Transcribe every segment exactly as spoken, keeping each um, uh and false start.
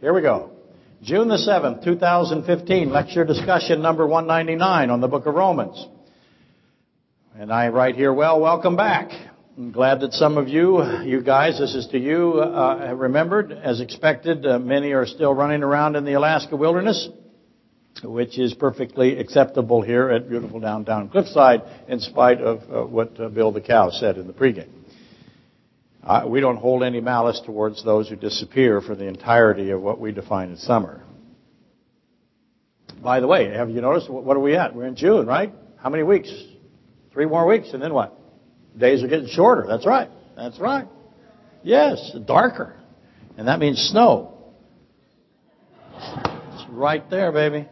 Here we go. June the seventh, two thousand fifteen, lecture discussion number one ninety-nine on the Book of Romans. And I write here, well, welcome back. I'm glad that some of you, you guys, this is to you, uh, remembered. As expected, uh, many are still running around in the Alaska wilderness, which is perfectly acceptable here at beautiful downtown Cliffside, in spite of uh, what uh, Bill the Cow said in the pregame. Uh, we don't hold any malice towards those who disappear for the entirety of what we define as summer. By the way, have you noticed, what are we at? We're in June, right? How many weeks? Three more weeks, and then what? Days are getting shorter. That's right. That's right. Yes, darker. And that means snow. It's right there, baby.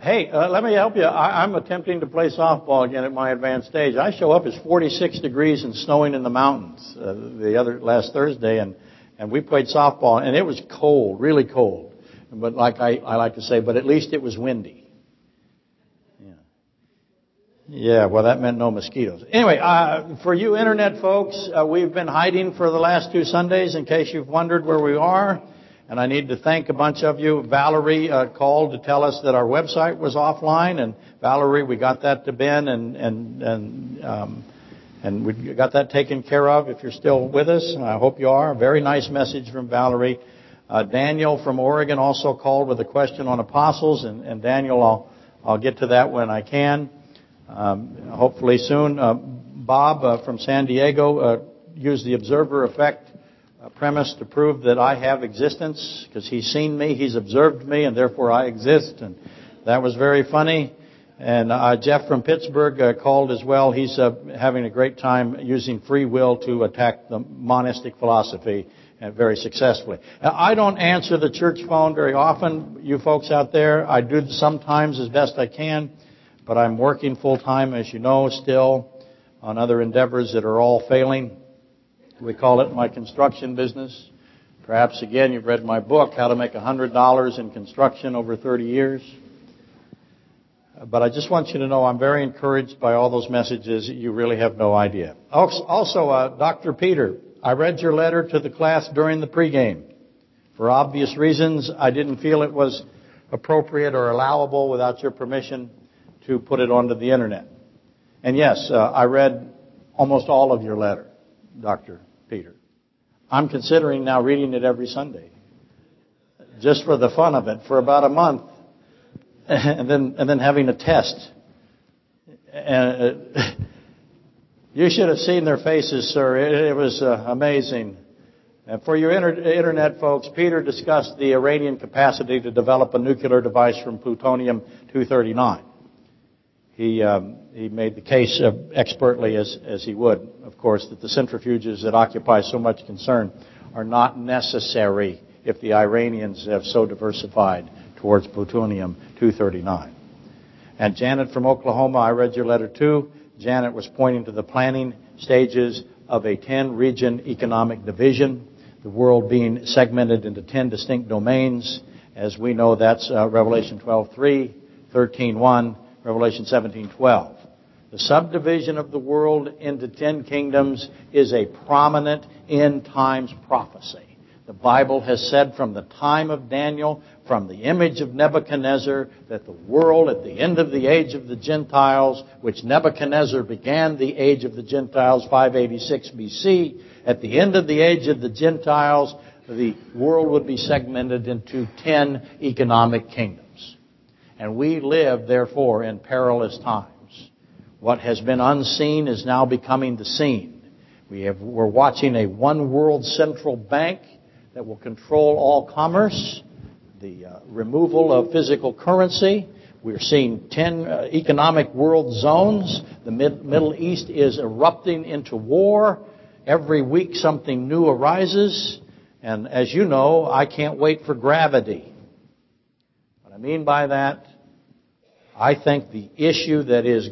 Hey, uh, let me help you. I, I'm attempting to play softball again at my advanced age. I show up as forty-six degrees and snowing in the mountains uh, the other last Thursday, and, and we played softball, and it was cold, really cold. But like I, I like to say, but at least it was windy. Yeah, yeah well, that meant no mosquitoes. Anyway, uh, for you Internet folks, uh, we've been hiding for the last two Sundays in case you've wondered where we are. And I need to thank a bunch of you. Valerie uh, called to tell us that our website was offline. And Valerie, we got that to Ben, and and and um, and we got that taken care of. If you're still with us, I hope you are. Very nice message from Valerie. Uh, Daniel from Oregon also called with a question on apostles. And, and Daniel, I'll I'll get to that when I can. Um, hopefully soon. Uh, Bob uh, from San Diego uh, used the observer effect. A premise to prove that I have existence, because he's seen me, he's observed me, and therefore I exist. And that was very funny. And uh, Jeff from Pittsburgh uh, called as well. He's uh, having a great time using free will to attack the monistic philosophy uh, very successfully. Now, I don't answer the church phone very often, you folks out there. I do sometimes as best I can, but I'm working full-time, as you know, still on other endeavors that are all failing. We call it my construction business. Perhaps, again, you've read my book, How to Make one hundred dollars in Construction Over thirty years. But I just want you to know I'm very encouraged by all those messages. You really have no idea. Also, uh, Doctor Peter, I read your letter to the class during the pregame. For obvious reasons, I didn't feel it was appropriate or allowable without your permission to put it onto the Internet. And yes, uh, I read almost all of your letter, Doctor Peter. I'm considering now reading it every Sunday, just for the fun of it, for about a month, and then and then having a test. And uh, you should have seen their faces, sir. It, it was uh, amazing. And for your inter- Internet folks, Peter discussed the Iranian capacity to develop a nuclear device from plutonium two thirty-nine. He um, he made the case uh, expertly, as as he would, of course, that the centrifuges that occupy so much concern are not necessary if the Iranians have so diversified towards plutonium two thirty-nine. And Janet from Oklahoma, I read your letter too. Janet was pointing to the planning stages of a ten-region economic division, the world being segmented into ten distinct domains. As we know, that's uh, Revelation twelve three, thirteen one, Revelation seventeen twelve. The subdivision of the world into ten kingdoms is a prominent end times prophecy. The Bible has said from the time of Daniel, from the image of Nebuchadnezzar, that the world at the end of the age of the Gentiles, which Nebuchadnezzar began the age of the Gentiles, five eighty-six B C, at the end of the age of the Gentiles, the world would be segmented into ten economic kingdoms. And we live, therefore, in perilous times. What has been unseen is now becoming the seen. We have, we're watching a one-world central bank that will control all commerce, the uh, removal of physical currency. We're seeing ten uh, economic world zones. The Mid- Middle East is erupting into war. Every week something new arises. And as you know, I can't wait for gravity. I mean by that, I think the issue that is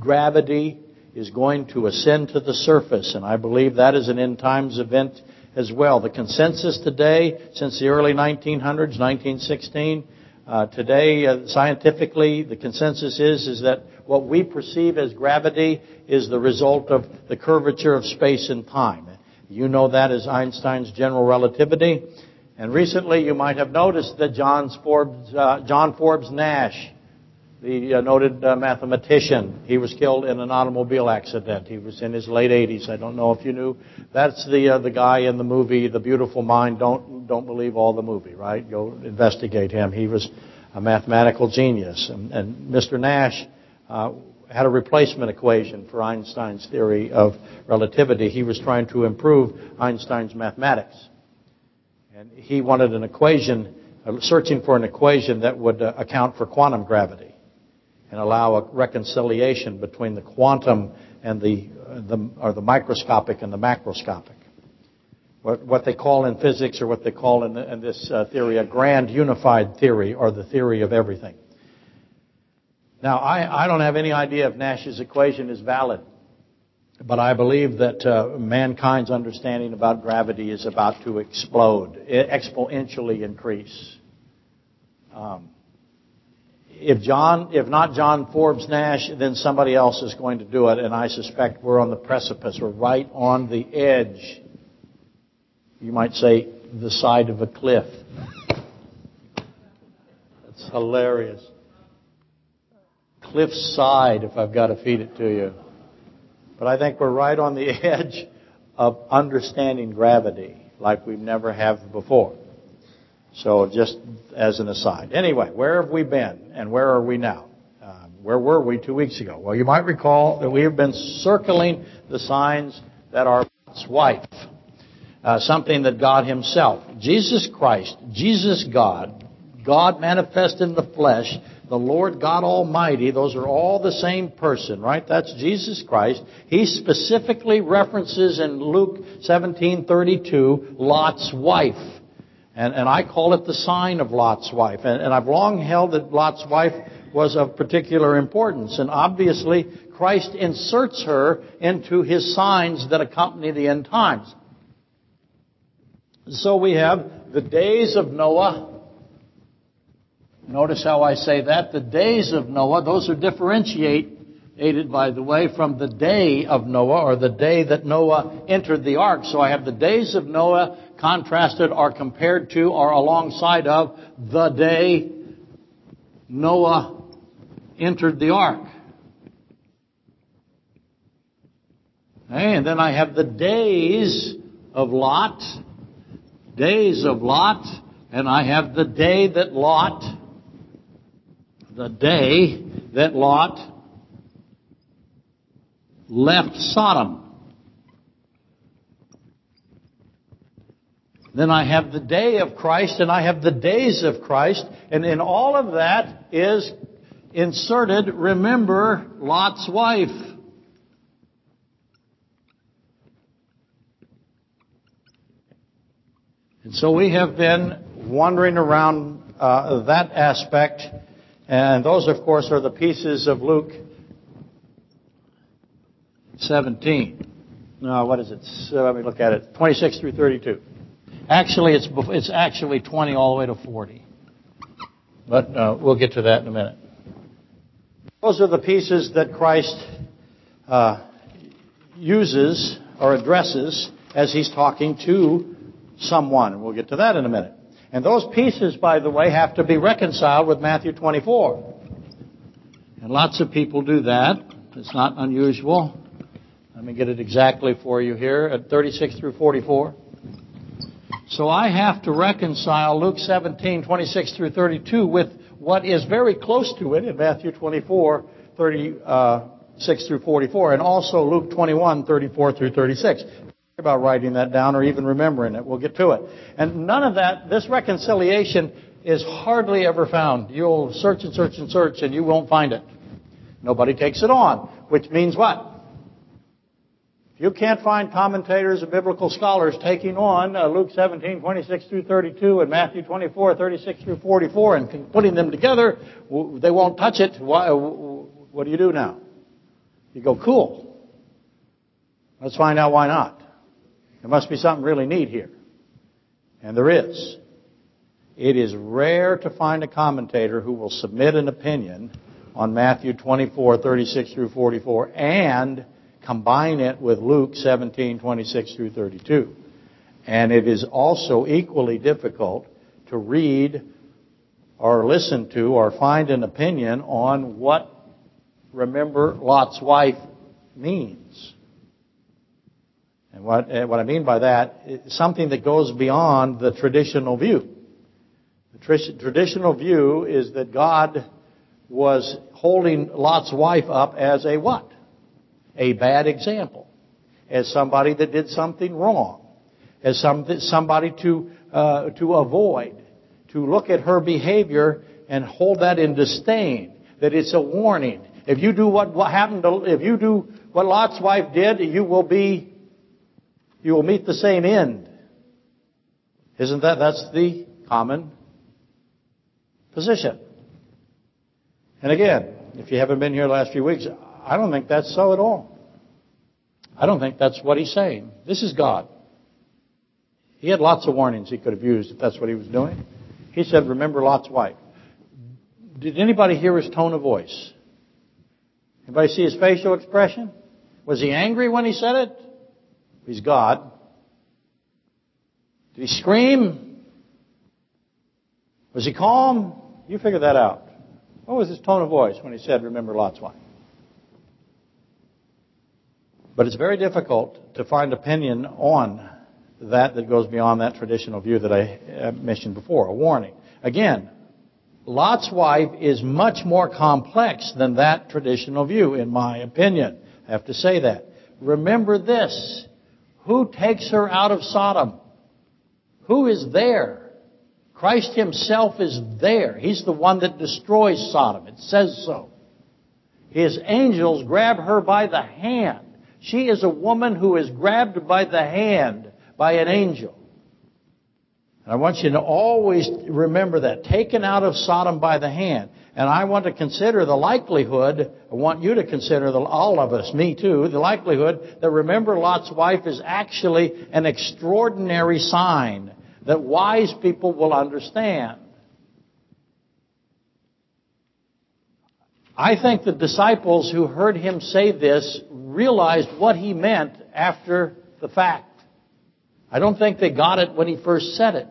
gravity is going to ascend to the surface, and I believe that is an end times event as well. The consensus today, since the early nineteen hundreds, nineteen sixteen, uh, today uh, scientifically, the consensus is is that what we perceive as gravity is the result of the curvature of space and time. You know that as Einstein's general relativity. And recently you might have noticed that John Forbes, uh, John Forbes Nash, the uh, noted uh, mathematician, he was killed in an automobile accident. He was in his late eighties. I don't know if you knew. That's the uh, the guy in the movie The Beautiful Mind. Don't don't believe all the movie, right? Go investigate him. He was a mathematical genius. And, and Mister Nash uh, had a replacement equation for Einstein's theory of relativity. He was trying to improve Einstein's mathematics. And he wanted an equation, uh, searching for an equation that would uh, account for quantum gravity and allow a reconciliation between the quantum and the, uh, the or the microscopic and the macroscopic. What, what they call in physics, or what they call in, the, in this uh, theory, a grand unified theory, or the theory of everything. Now, I, I don't have any idea if Nash's equation is valid, but I believe that uh, mankind's understanding about gravity is about to explode, exponentially increase. Um, if John, if not John Forbes Nash, then somebody else is going to do it, and I suspect we're on the precipice. We're right on the edge. You might say the side of a cliff. That's hilarious. Cliffside, if I've got to feed it to you. But I think we're right on the edge of understanding gravity like we've never have before. So just as an aside. Anyway, where have we been and where are we now? Uh, where were we two weeks ago? Well, you might recall that we have been circling the signs that are Lot's wife. Uh, something that God himself, Jesus Christ, Jesus God, God manifest in the flesh, the Lord God Almighty, those are all the same person, right? That's Jesus Christ. He specifically references in Luke seventeen thirty-two Lot's wife. And, and I call it the sign of Lot's wife. And, and I've long held that Lot's wife was of particular importance. And obviously, Christ inserts her into his signs that accompany the end times. So we have the days of Noah. Notice how I say that. The days of Noah, those are differentiated, by the way, from the day of Noah, or the day that Noah entered the ark. So I have the days of Noah contrasted or compared to or alongside of the day Noah entered the ark. And then I have the days of Lot, days of Lot, and I have the day that Lot, the day that Lot left Sodom. Then I have the day of Christ, and I have the days of Christ, and in all of that is inserted, remember, Lot's wife. And so we have been wandering around uh, that aspect, and those, of course, are the pieces of Luke seventeen. No, what is it? So let me look at it. twenty-six through thirty-two. Actually, it's it's actually twenty all the way to forty. But uh, we'll get to that in a minute. Those are the pieces that Christ uh, uses or addresses as he's talking to someone. We'll get to that in a minute. And those pieces, by the way, have to be reconciled with Matthew twenty-four. And lots of people do that. It's not unusual. Let me get it exactly for you here at thirty-six through forty-four. So I have to reconcile Luke seventeen, twenty-six through thirty-two with what is very close to it in Matthew twenty-four, thirty-six through forty-four, and also Luke twenty-one, thirty-four through thirty-six. About writing that down or even remembering it. We'll get to it. And none of that, this reconciliation is hardly ever found. You'll search and search and search and you won't find it. Nobody takes it on, which means what? If you can't find commentators and biblical scholars taking on uh, Luke seventeen, twenty-six through thirty-two and Matthew twenty-four, thirty-six through forty-four and putting them together, w- they won't touch it. Why, w- what do you do now? You go, cool. Let's find out why not. There must be something really neat here. And there is. It is rare to find a commentator who will submit an opinion on Matthew twenty-four, thirty-six through forty-four and combine it with Luke seventeen, twenty-six through thirty-two. And it is also equally difficult to read or listen to or find an opinion on what, remember, Lot's wife means. And what, and what I mean by that is something that goes beyond the traditional view. The tr- traditional view is that God was holding Lot's wife up as a what? A bad example. As somebody that did something wrong. As some, somebody to uh, to avoid. To look at her behavior and hold that in disdain. That it's a warning. If you do what, what happened to, if you do what Lot's wife did, you will be You will meet the same end. Isn't that? That's the common position. And again, if you haven't been here the last few weeks, I don't think that's so at all. I don't think that's what he's saying. This is God. He had lots of warnings he could have used if that's what he was doing. He said, remember Lot's wife. Did anybody hear his tone of voice? Anybody see his facial expression? Was he angry when he said it? He's God. Did he scream? Was he calm? You figure that out. What was his tone of voice when he said, remember Lot's wife? But it's very difficult to find opinion on that that goes beyond that traditional view that I mentioned before, a warning. Again, Lot's wife is much more complex than that traditional view, in my opinion. I have to say that. Remember this. Who takes her out of Sodom? Who is there? Christ himself is there. He's the one that destroys Sodom. It says so. His angels grab her by the hand. She is a woman who is grabbed by the hand by an angel. And I want you to always remember that. Taken out of Sodom by the hand. And I want to consider the likelihood, I want you to consider, the, all of us, me too, the likelihood that remember Lot's wife is actually an extraordinary sign that wise people will understand. I think the disciples who heard him say this realized what he meant after the fact. I don't think they got it when he first said it.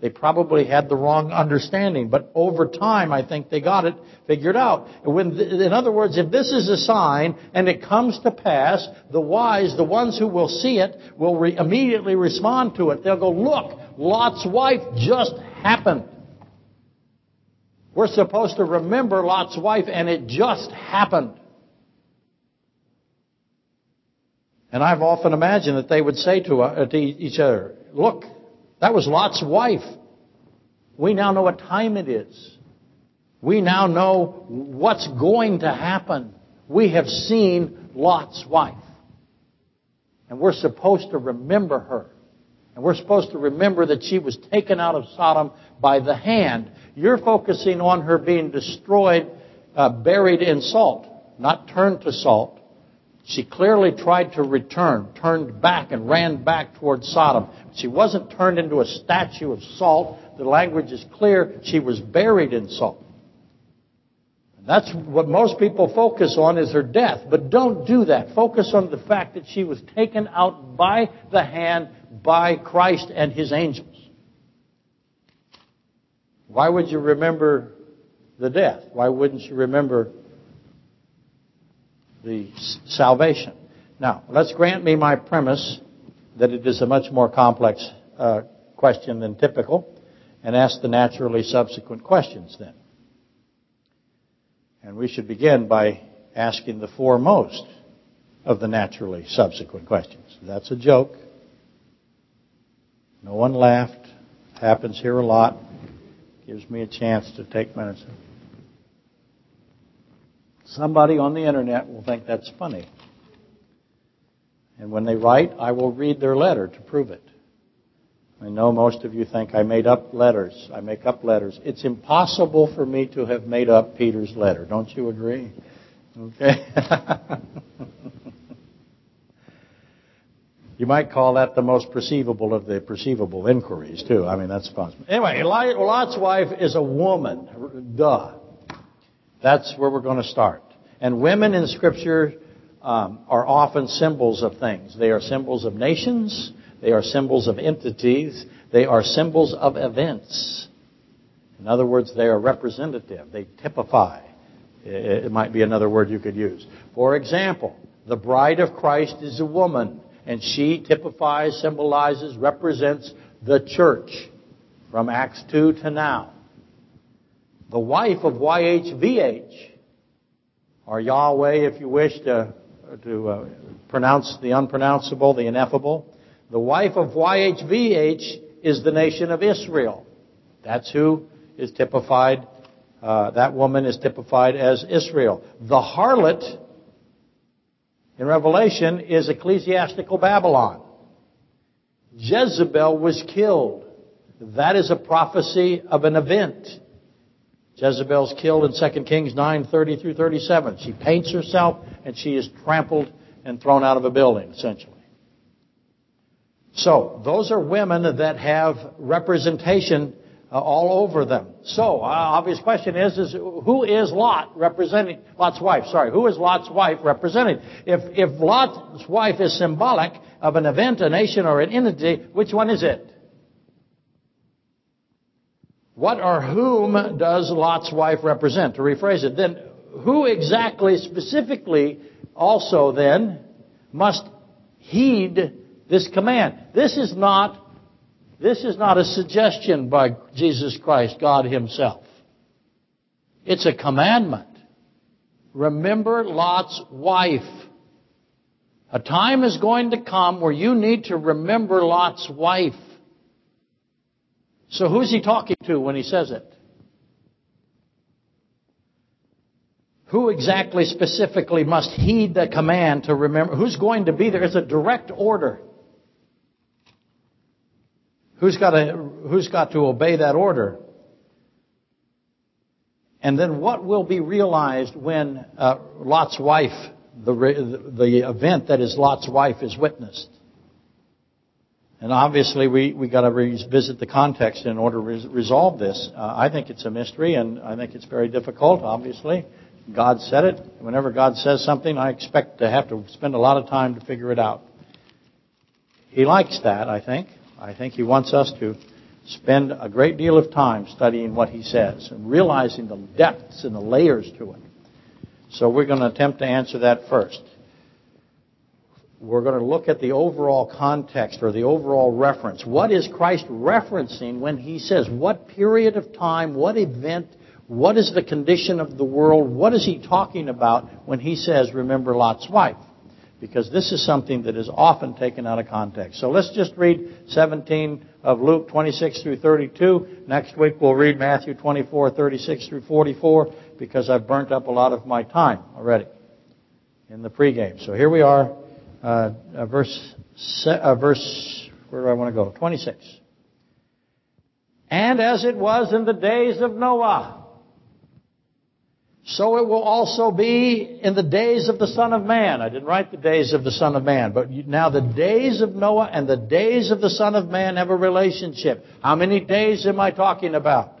They probably had the wrong understanding, but over time, I think they got it figured out. When, in other words, if this is a sign and it comes to pass, the wise, the ones who will see it, will re- immediately respond to it. They'll go, look, Lot's wife just happened. We're supposed to remember Lot's wife, and it just happened. And I've often imagined that they would say to, uh, to each other, look, that was Lot's wife. We now know what time it is. We now know what's going to happen. We have seen Lot's wife. And we're supposed to remember her. And we're supposed to remember that she was taken out of Sodom by the hand. You're focusing on her being destroyed, uh, buried in salt, not turned to salt. She clearly tried to return, turned back and ran back towards Sodom. She wasn't turned into a statue of salt. The language is clear. She was buried in salt. That's what most people focus on, is her death. But don't do that. Focus on the fact that she was taken out by the hand by Christ and his angels. Why would you remember the death? Why wouldn't you remember the salvation? Now, let's grant me my premise that it is a much more complex uh, question than typical, and ask the naturally subsequent questions then. And we should begin by asking the foremost of the naturally subsequent questions. That's a joke. No one laughed. Happens here a lot. Gives me a chance to take minutes. Somebody on the internet will think that's funny. And when they write, I will read their letter to prove it. I know most of you think I made up letters. I make up letters. It's impossible for me to have made up Peter's letter. Don't you agree? Okay. You might call that the most perceivable of the perceivable inquiries, too. I mean, that's possible. Anyway, Lot's wife is a woman. Duh. That's where we're going to start. And women in Scripture um, are often symbols of things. They are symbols of nations. They are symbols of entities. They are symbols of events. In other words, they are representative. They typify. It might be another word you could use. For example, the bride of Christ is a woman, and she typifies, symbolizes, represents the church from Acts two to now. The wife of Y H V H, or Yahweh, if you wish to, to uh, pronounce the unpronounceable, the ineffable, the wife of Y H V H is the nation of Israel. That's who is typified. Uh, that woman is typified as Israel. The harlot in Revelation is ecclesiastical Babylon. Jezebel was killed. That is a prophecy of an event. Jezebel's killed in Second Kings nine thirty through thirty-seven. She paints herself and she is trampled and thrown out of a building, essentially. So, those are women that have representation uh, all over them. So, uh, obvious question is, is who is Lot representing? Lot's wife, sorry. Who is Lot's wife representing? If, if Lot's wife is symbolic of an event, a nation, or an entity, which one is it? What or whom does Lot's wife represent? To rephrase it, then who exactly, specifically, also then, must heed this command? This is not, this is not a suggestion by Jesus Christ, God Himself. It's a commandment. Remember Lot's wife. A time is going to come where you need to remember Lot's wife. So who's he talking to when he says it? Who exactly, specifically must heed the command to remember? Who's going to be there? It's a direct order. Who's got to, who's got to obey that order? And then what will be realized when uh, Lot's wife, the, the event that is Lot's wife, is witnessed? And obviously, we we got to revisit the context in order to res- resolve this. Uh, I think it's a mystery, and I think it's very difficult, obviously. God said it. Whenever God says something, I expect to have to spend a lot of time to figure it out. He likes that, I think. I think He wants us to spend a great deal of time studying what He says and realizing the depths and the layers to it. So we're going to attempt to answer that first. We're going to look at the overall context or the overall reference. What is Christ referencing when He says? What period of time? What event? What is the condition of the world? What is He talking about when He says, remember Lot's wife? Because this is something that is often taken out of context. So let's just read seventeen of Luke twenty-six through thirty-two. Next week we'll read Matthew twenty-four, thirty-six through forty-four because I've burnt up a lot of my time already in the pregame. So here we are. Uh, uh, verse, uh, verse, where do I want to go? twenty-six. And as it was in the days of Noah, so it will also be in the days of the Son of Man. I didn't write the days of the Son of Man, but now the days of Noah and the days of the Son of Man have a relationship. How many days am I talking about?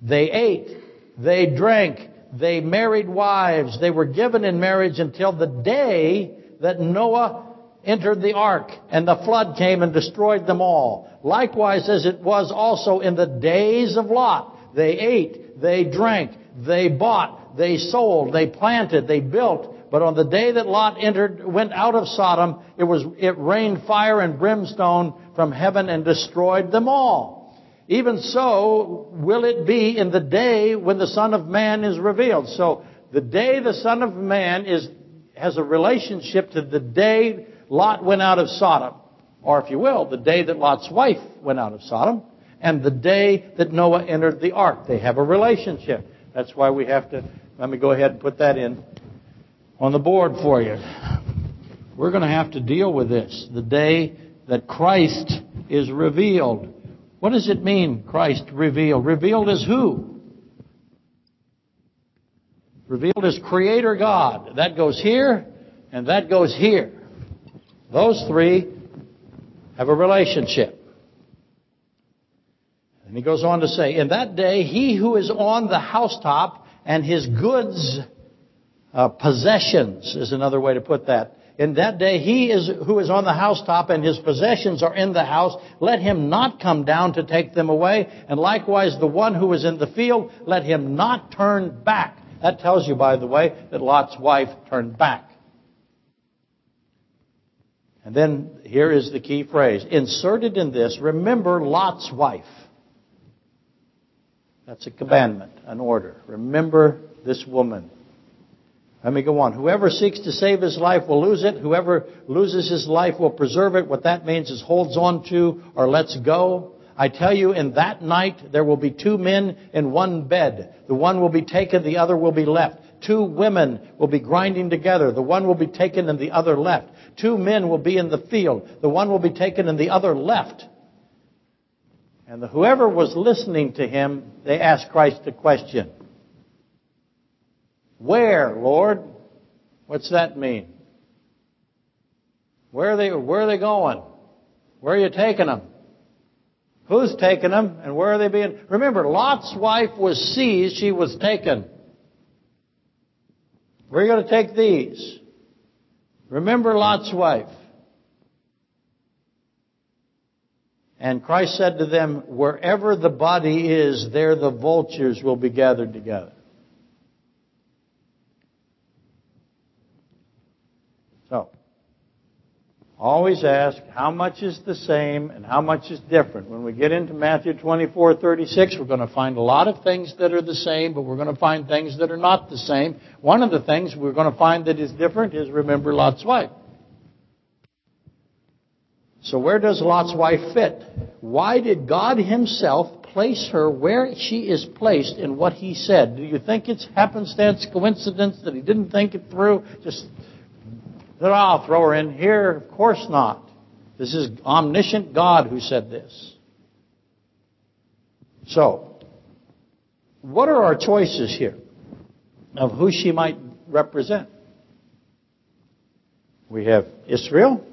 They ate, they drank, they married wives, they were given in marriage until the day that Noah entered the ark, and the flood came and destroyed them all. Likewise, as it was also in the days of Lot, they ate, they drank, they bought, they sold, they planted, they built. But on the day that Lot entered, went out of Sodom, it was it rained fire and brimstone from heaven and destroyed them all. Even so will it be in the day when the Son of Man is revealed. So the day the Son of Man is has a relationship to the day Lot went out of Sodom, or if you will, the day that Lot's wife went out of Sodom, and the day that Noah entered the ark. They have a relationship. That's why we have to, let me go ahead and put that in on the board for you. We're going to have to deal with this, the day that Christ is revealed. What does it mean, Christ revealed? Revealed as who? Revealed as Creator God. That goes here, and that goes here. Those three have a relationship. And he goes on to say, in that day, he who is on the housetop and his goods, uh, possessions is another way to put that, In that day, he is who is on the housetop and his possessions are in the house. Let him not come down to take them away. And likewise, the one who is in the field, let him not turn back. That tells you, by the way, that Lot's wife turned back. And then here is the key phrase. Inserted in this, remember Lot's wife. That's a commandment, an order. Remember this woman. Let me go on. Whoever seeks to save his life will lose it. Whoever loses his life will preserve it. What that means is holds on to or lets go. I tell you, in that night there will be two men in one bed. The one will be taken, the other will be left. Two women will be grinding together. The one will be taken and the other left. Two men will be in the field. The one will be taken and the other left. And the, whoever was listening to him, they asked Christ a question. Where, Lord? What's that mean? Where are they, where are they going? Where are you taking them? Who's taking them? And where are they being? Remember, Lot's wife was seized. She was taken. Where are you going to take these? Remember Lot's wife. And Christ said to them, wherever the body is, there the vultures will be gathered together. Always ask, how much is the same and how much is different? When we get into Matthew twenty-four thirty-six, we're going to find a lot of things that are the same, but we're going to find things that are not the same. One of the things we're going to find that is different is remember Lot's wife. So where does Lot's wife fit? Why did God himself place her where she is placed in what he said? Do you think it's happenstance, coincidence, that he didn't think it through? Just... That I'll throw her in here? Of course not. This is omniscient God who said this. So, what are our choices here of who she might represent? We have Israel.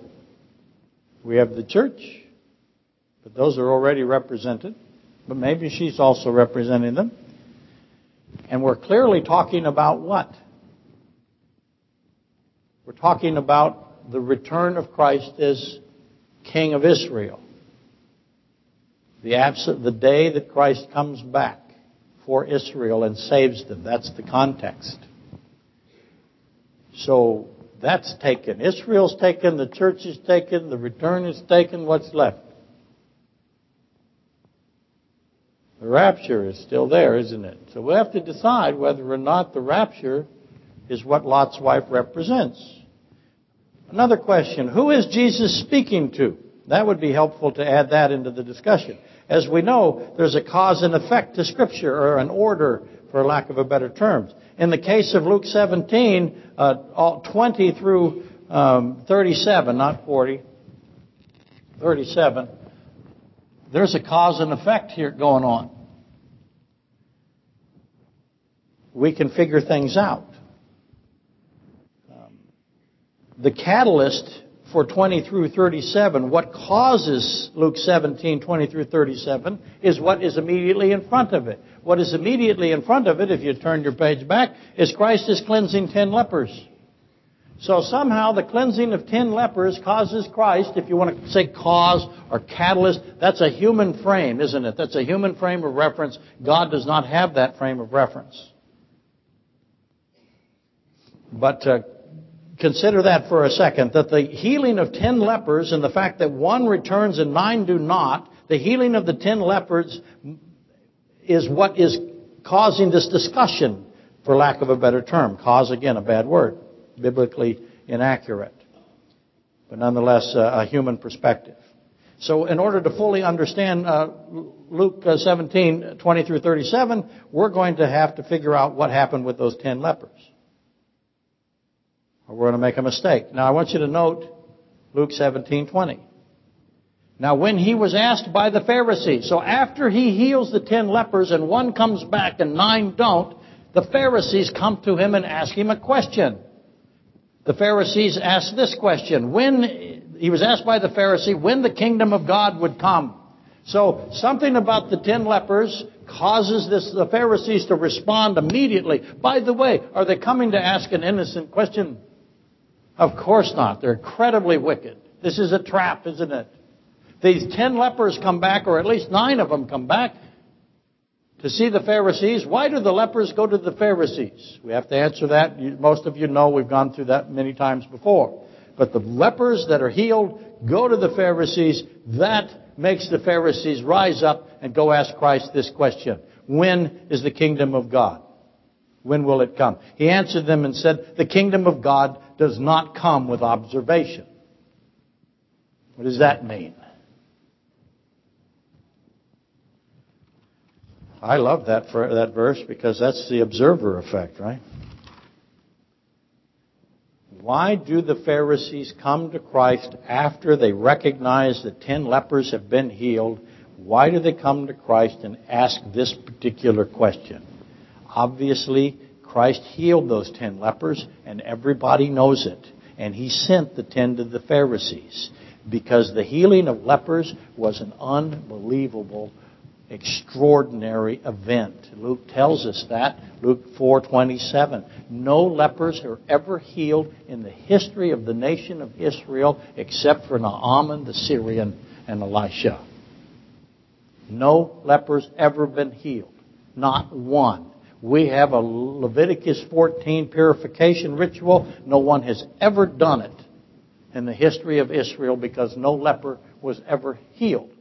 We have the church. But those are already represented. But maybe she's also representing them. And we're clearly talking about what? We're talking about the return of Christ as King of Israel. The, absent, the day that Christ comes back for Israel and saves them. That's the context. So that's taken. Israel's taken, the church is taken, the return is taken. What's left? The rapture is still there, isn't it? So we'll have to decide whether or not the rapture is what Lot's wife represents. Another question, who is Jesus speaking to? That would be helpful to add that into the discussion. As we know, there's a cause and effect to Scripture, or an order, for lack of a better term. In the case of Luke seventeen, uh, twenty through um, thirty-seven, not forty, thirty-seven, there's a cause and effect here going on. We can figure things out. The catalyst for twenty through thirty-seven, what causes Luke seventeen, twenty through thirty-seven, is what is immediately in front of it. What is immediately in front of it, if you turn your page back, is Christ is cleansing ten lepers. So somehow the cleansing of ten lepers causes Christ, if you want to say cause or catalyst, that's a human frame, isn't it? That's a human frame of reference. God does not have that frame of reference. But uh, Consider that for a second, that the healing of ten lepers and the fact that one returns and nine do not, the healing of the ten lepers is what is causing this discussion, for lack of a better term. Cause, again, a bad word, biblically inaccurate, but nonetheless a human perspective. So in order to fully understand uh, Luke seventeen, twenty through thirty-seven, we're going to have to figure out what happened with those ten lepers. Or we're going to make a mistake. Now, I want you to note Luke seventeen twenty. Now, when he was asked by the Pharisees, so after he heals the ten lepers and one comes back and nine don't, the Pharisees come to him and ask him a question. The Pharisees asked this question. When he was asked by the Pharisee, when the kingdom of God would come. So something about the ten lepers causes this, the Pharisees to respond immediately. By the way, are they coming to ask an innocent question? Of course not. They're incredibly wicked. This is a trap, isn't it? These ten lepers come back, or at least nine of them come back to see the Pharisees. Why do the lepers go to the Pharisees? We have to answer that. Most of you know we've gone through that many times before. But the lepers that are healed go to the Pharisees. That makes the Pharisees rise up and go ask Christ this question. When is the kingdom of God? When will it come? He answered them and said, the kingdom of God does not come with observation. What does that mean? I love that for that verse because that's the observer effect, right? Why do the Pharisees come to Christ after they recognize that ten lepers have been healed? Why do they come to Christ and ask this particular question? Obviously, Christ healed those ten lepers, and everybody knows it. And he sent the ten to the Pharisees because the healing of lepers was an unbelievable, extraordinary event. Luke tells us that, Luke four twenty-seven. No lepers are ever healed in the history of the nation of Israel except for Naaman the Syrian and Elisha. No lepers ever been healed. Not one. We have a Leviticus fourteen purification ritual. No one has ever done it in the history of Israel because no leper was ever healed.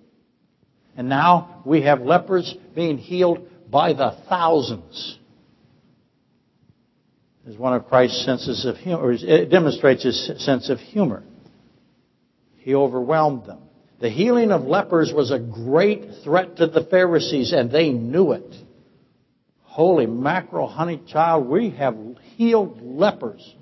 And now we have lepers being healed by the thousands. As one of Christ's senses of humor, it demonstrates his sense of humor. He overwhelmed them. The healing of lepers was a great threat to the Pharisees, and they knew it. Holy mackerel, honey child, we have healed lepers.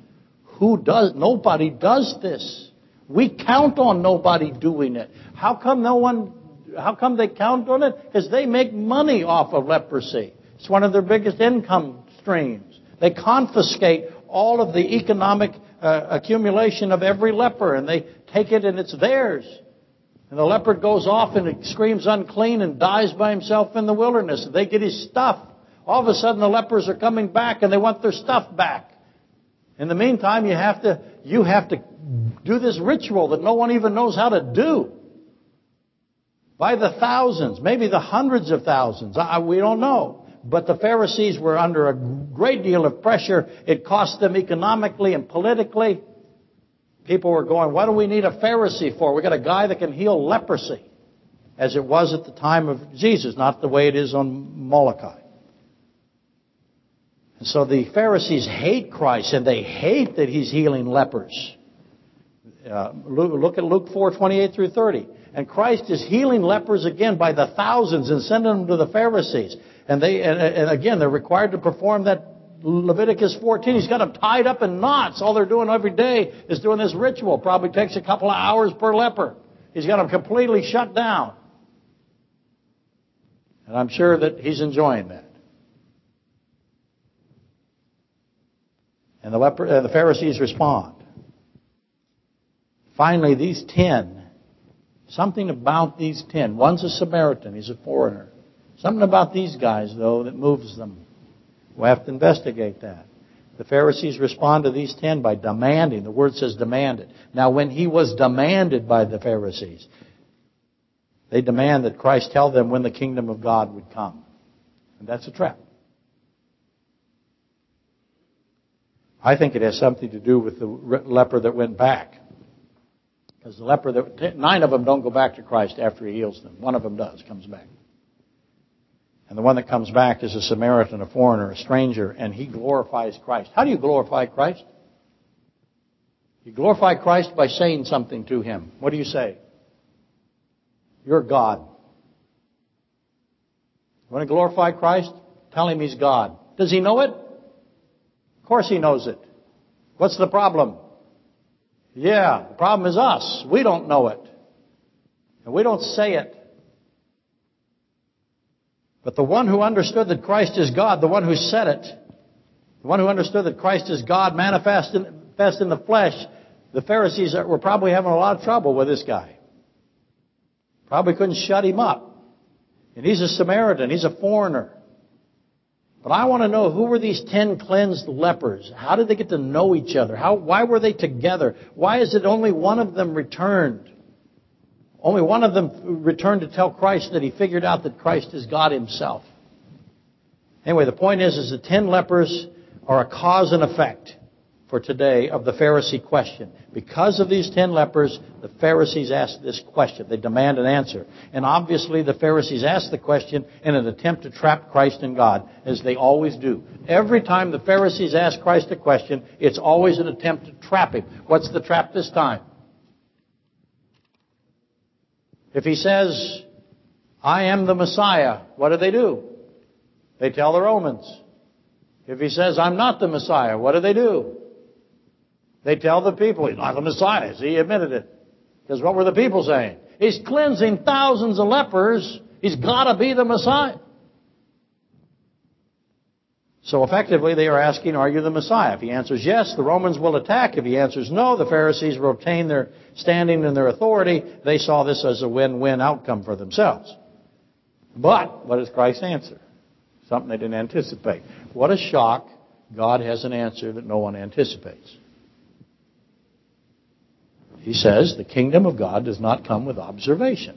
Who does? Nobody does this. We count on nobody doing it. How come no one? How come they count on it? Because they make money off of leprosy. It's one of their biggest income streams. They confiscate all of the economic uh, accumulation of every leper, and they take it and it's theirs. And the leper goes off and it screams unclean and dies by himself in the wilderness. They get his stuff. All of a sudden the lepers are coming back and they want their stuff back. In the meantime, you have to, you have to do this ritual that no one even knows how to do. By the thousands, maybe the hundreds of thousands. I, we don't know. But the Pharisees were under a great deal of pressure. It cost them economically and politically. People were going, what do we need a Pharisee for? We got a guy that can heal leprosy, as it was at the time of Jesus, not the way it is on Molokai. And so the Pharisees hate Christ, and they hate that he's healing lepers. Uh, look at Luke four twenty-eight through thirty. And Christ is healing lepers again by the thousands and sending them to the Pharisees. And they, and, and again, they're required to perform that Leviticus fourteen. He's got them tied up in knots. All they're doing every day is doing this ritual. Probably takes a couple of hours per leper. He's got them completely shut down. And I'm sure that he's enjoying that. And the, leper, uh, the Pharisees respond. Finally, these ten... Something about these ten. One's a Samaritan. He's a foreigner. Something about these guys, though, that moves them. We'll have to investigate that. The Pharisees respond to these ten by demanding. The word says demanded. Now, when he was demanded by the Pharisees, they demand that Christ tell them when the kingdom of God would come. And that's a trap. I think it has something to do with the leper that went back. Because the leper, that, nine of them don't go back to Christ after he heals them. One of them does, comes back. And the one that comes back is a Samaritan, a foreigner, a stranger, and he glorifies Christ. How do you glorify Christ? You glorify Christ by saying something to him. What do you say? You're God. You want to glorify Christ? Tell him he's God. Does he know it? Of course he knows it. What's the problem? Yeah, the problem is us. We don't know it. And we don't say it. But the one who understood that Christ is God, the one who said it, the one who understood that Christ is God manifest in, manifest in the flesh, the Pharisees were probably having a lot of trouble with this guy. Probably couldn't shut him up. And he's a Samaritan. He's a foreigner. But I want to know, who were these ten cleansed lepers? How did they get to know each other? How, why were they together? Why is it only one of them returned? Only one of them returned to tell Christ that he figured out that Christ is God himself. Anyway, the point is, is the ten lepers are a cause and effect for today of the Pharisee question. Because of these ten lepers, the Pharisees ask this question. They demand an answer. And obviously, the Pharisees ask the question in an attempt to trap Christ and God, as they always do. Every time the Pharisees ask Christ a question, it's always an attempt to trap him. What's the trap this time? If he says, I am the Messiah, what do they do? They tell the Romans. If he says, I'm not the Messiah, what do they do? They tell the people, he's not the Messiah. He admitted it. Because what were the people saying? He's cleansing thousands of lepers. He's got to be the Messiah. So effectively, they are asking, are you the Messiah? If he answers yes, the Romans will attack. If he answers no, the Pharisees will retain their standing and their authority. They saw this as a win-win outcome for themselves. But what is Christ's answer? Something they didn't anticipate. What a shock. God has an answer that no one anticipates. He says, the kingdom of God does not come with observation.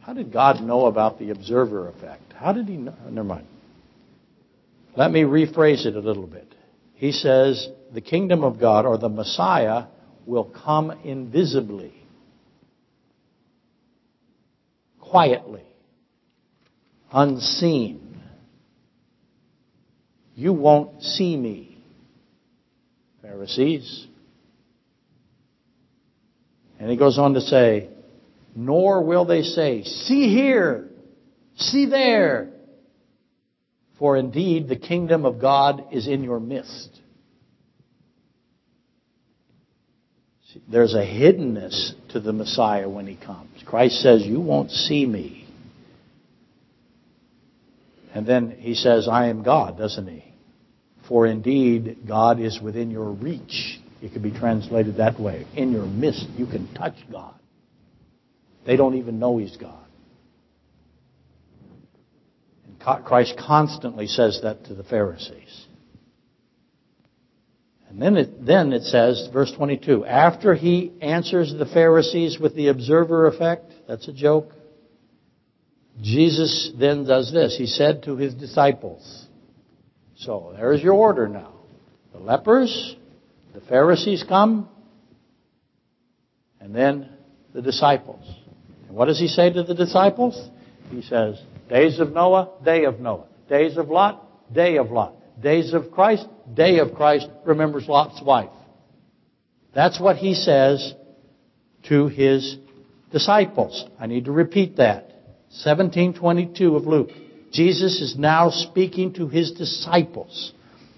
How did God know about the observer effect? How did he know? Never mind. Let me rephrase it a little bit. He says, the kingdom of God, or the Messiah, will come invisibly, quietly, unseen. You won't see me, Pharisees. And he goes on to say, nor will they say, see here, see there. For indeed, the kingdom of God is in your midst. See, there's a hiddenness to the Messiah when he comes. Christ says, you won't see me. And then he says, I am God, doesn't he? For indeed, God is within your reach. It could be translated that way. In your midst, you can touch God. They don't even know he's God. And Christ constantly says that to the Pharisees. And then it, then it says, verse twenty-two, after he answers the Pharisees with the observer effect, that's a joke, Jesus then does this. He said to his disciples, so there's your order now. The lepers, the Pharisees come, and then the disciples. And what does he say to the disciples? He says, days of Noah, day of Noah. Days of Lot, day of Lot. Days of Christ, day of Christ, remembers Lot's wife. That's what he says to his disciples. I need to repeat that. seventeen twenty-two of Luke. Jesus is now speaking to his disciples.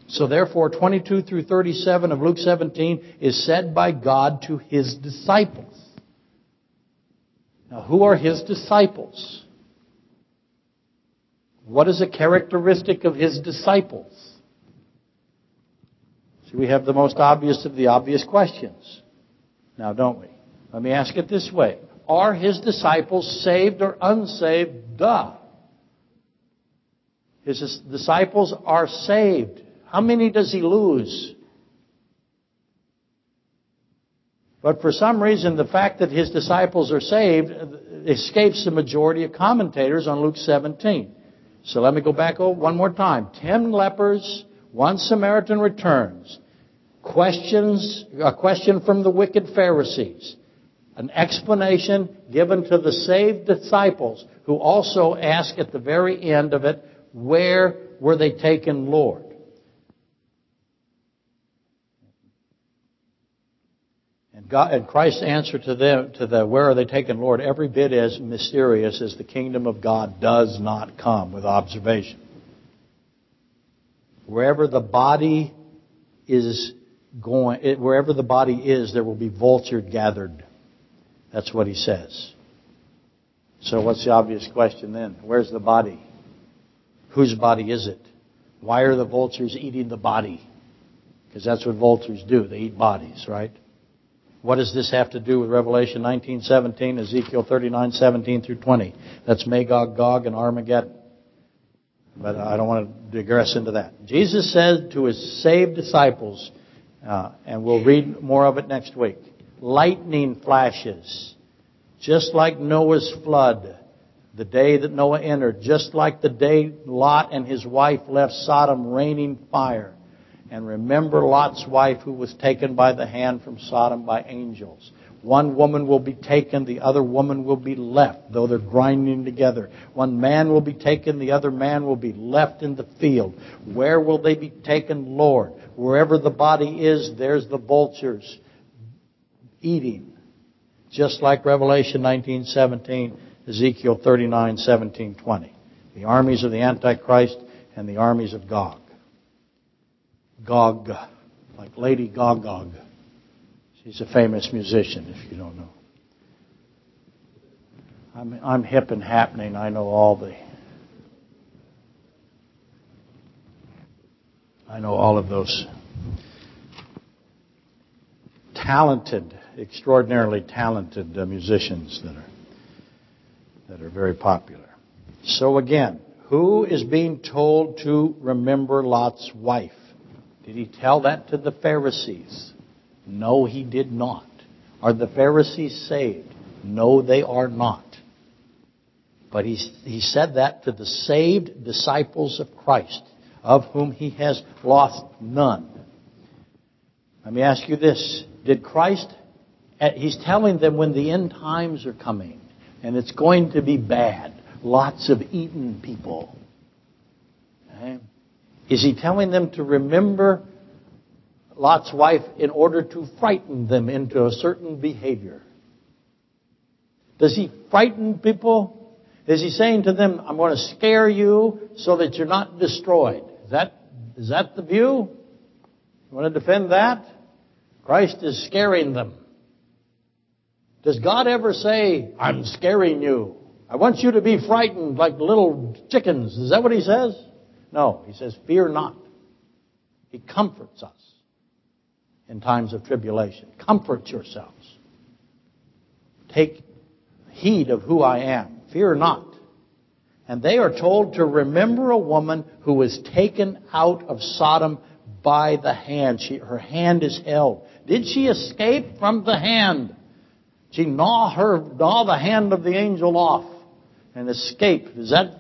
So therefore, twenty-two through thirty-seven of Luke seventeen is said by God to his disciples. Now, who are his disciples? What is a characteristic of his disciples? See, we have the most obvious of the obvious questions now, don't we? Let me ask it this way. Are his disciples saved or unsaved? Duh. His disciples are saved. How many does he lose? But for some reason, the fact that his disciples are saved escapes the majority of commentators on Luke seventeen. So let me go back one more time. Ten lepers, one Samaritan returns. Questions, a question from the wicked Pharisees. An explanation given to the saved disciples, who also ask at the very end of it, where were they taken, Lord? And, God, and Christ's answer to them, to the where are they taken, Lord, every bit as mysterious as the kingdom of God does not come with observation. Wherever the body is going, wherever the body is, there will be vulture gathered. That's what he says. So what's the obvious question then? Where's the body? Whose body is it? Why are the vultures eating the body? Because that's what vultures do. They eat bodies, right? What does this have to do with Revelation nineteen seventeen, Ezekiel thirty-nine seventeen through twenty? That's Magog, Gog, and Armageddon. But I don't want to digress into that. Jesus said to his saved disciples, uh, and we'll read more of it next week, lightning flashes, just like Noah's flood, the day that Noah entered, just like the day Lot and his wife left Sodom, raining fire. And remember Lot's wife, who was taken by the hand from Sodom by angels. One woman will be taken, the other woman will be left, though they're grinding together. One man will be taken, the other man will be left in the field. Where will they be taken, Lord? Wherever the body is, there's the vultures eating. Just like Revelation nineteen seventeen, Ezekiel thirty-nine seventeen twenty. The armies of the Antichrist and the armies of Gog. Gog, like Lady Gog. She's a famous musician, if you don't know. I'm, I'm hip and happening. I know all the... I know all of those talented, extraordinarily talented musicians that are, that are very popular. So again, who is being told to remember Lot's wife? Did he tell that to the Pharisees? No, he did not. Are the Pharisees saved? No, they are not. But he, he said that to the saved disciples of Christ, of whom he has lost none. Let me ask you this. Did Christ, he's telling them when the end times are coming, and it's going to be bad. Lots of eaten people. Okay? Is he telling them to remember Lot's wife in order to frighten them into a certain behavior? Does he frighten people? Is he saying to them, I'm going to scare you so that you're not destroyed? Is that, is that the view? You want to defend that? Christ is scaring them. Does God ever say, I'm scaring you? I want you to be frightened like little chickens. Is that what he says? No, he says, fear not. He comforts us in times of tribulation. Comfort yourselves. Take heed of who I am. Fear not. And they are told to remember a woman who was taken out of Sodom by the hand. She, her hand is held. Did she escape from the hand? She gnaw her, gnaw the hand of the angel off and escaped. Is that...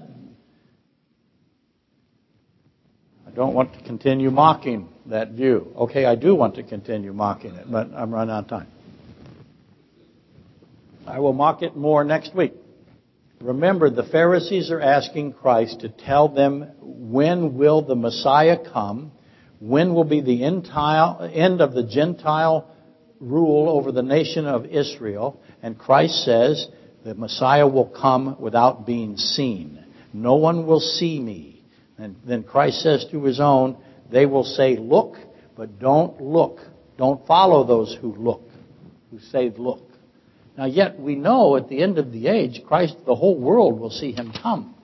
don't want to continue mocking that view. Okay, I do want to continue mocking it, but I'm running out of time. I will mock it more next week. Remember, the Pharisees are asking Christ to tell them when will the Messiah come, when will be the end of the Gentile rule over the nation of Israel, and Christ says the Messiah will come without being seen. No one will see me. And then Christ says to his own, they will say, look, but don't look. Don't follow those who look, who say, look. Now, yet we know at the end of the age, Christ, the whole world will see him come.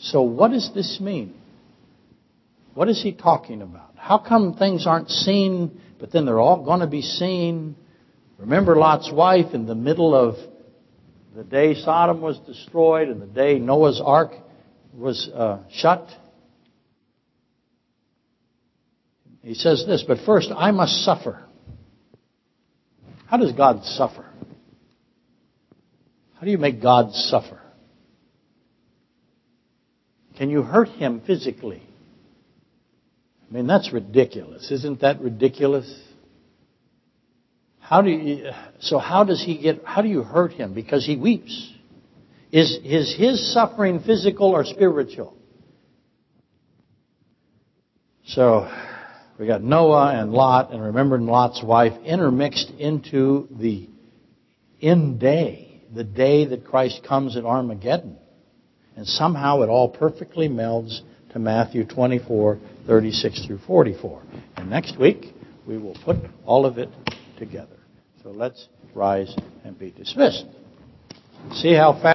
So what does this mean? What is he talking about? How come things aren't seen, but then they're all going to be seen? Remember Lot's wife in the middle of the day Sodom was destroyed and the day Noah's Ark was uh, shut? He says this, but first I must suffer. How does God suffer? How do you make God suffer? Can you hurt him physically? I mean, that's ridiculous. Isn't that ridiculous? How do you, so how does he get, how do you hurt him? Because he weeps. Is, is his suffering physical or spiritual? So... we got Noah and Lot, and remembering Lot's wife, intermixed into the end day, the day that Christ comes at Armageddon. And somehow it all perfectly melds to Matthew twenty-four, thirty-six through forty-four. And next week, we will put all of it together. So let's rise and be dismissed. See how fast...